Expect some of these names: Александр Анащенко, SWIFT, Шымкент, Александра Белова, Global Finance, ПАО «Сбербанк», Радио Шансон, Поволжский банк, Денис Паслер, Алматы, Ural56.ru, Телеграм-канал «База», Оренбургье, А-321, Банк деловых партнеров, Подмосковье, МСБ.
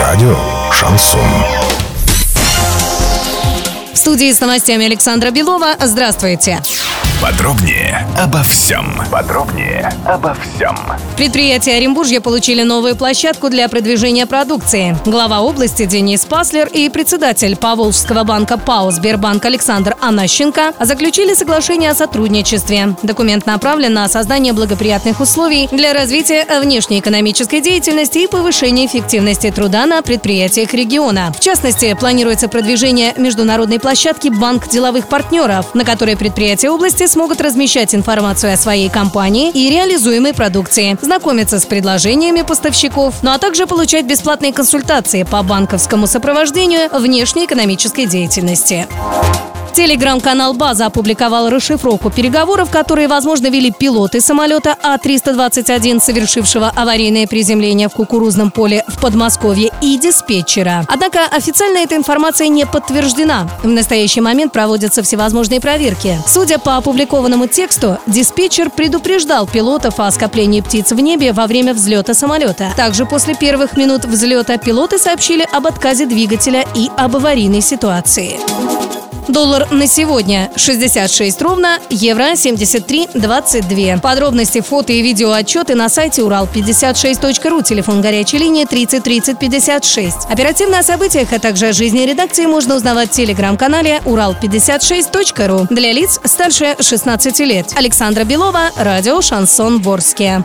Радио Шансон. В студии с новостями Александра Белова. Здравствуйте. Подробнее обо всем. Предприятия Оренбуржья получили новую площадку для продвижения продукции. Глава области Денис Паслер и председатель Поволжского банка ПАО «Сбербанк» Александр Анащенко заключили соглашение о сотрудничестве. Документ направлен на создание благоприятных условий для развития внешнеэкономической деятельности и повышения эффективности труда на предприятиях региона. В частности, планируется продвижение международной площадки «Банк деловых партнеров», на которой предприятия области смогут размещать информацию о своей компании и реализуемой продукции, знакомиться с предложениями поставщиков, ну а также получать бесплатные консультации по банковскому сопровождению внешнеэкономической деятельности. Телеграм-канал «База» опубликовал расшифровку переговоров, которые, возможно, вели пилоты самолета А-321, совершившего аварийное приземление в кукурузном поле в Подмосковье, и диспетчера. Однако официально эта информация не подтверждена. В настоящий момент проводятся всевозможные проверки. Судя по опубликованному тексту, диспетчер предупреждал пилотов о скоплении птиц в небе во время взлета самолета. Также после первых минут взлета пилоты сообщили об отказе двигателя и об аварийной ситуации. Доллар на сегодня 66 ровно, евро 73,22. Подробности, фото и видеоотчеты на сайте Ural56.ru, телефон горячей линии 30 30 56. Оперативно о событиях, а также о жизни редакции можно узнавать в телеграм-канале Ural56.ru для лиц старше 16 лет. Александра Белова, радио «Шансон Ворске».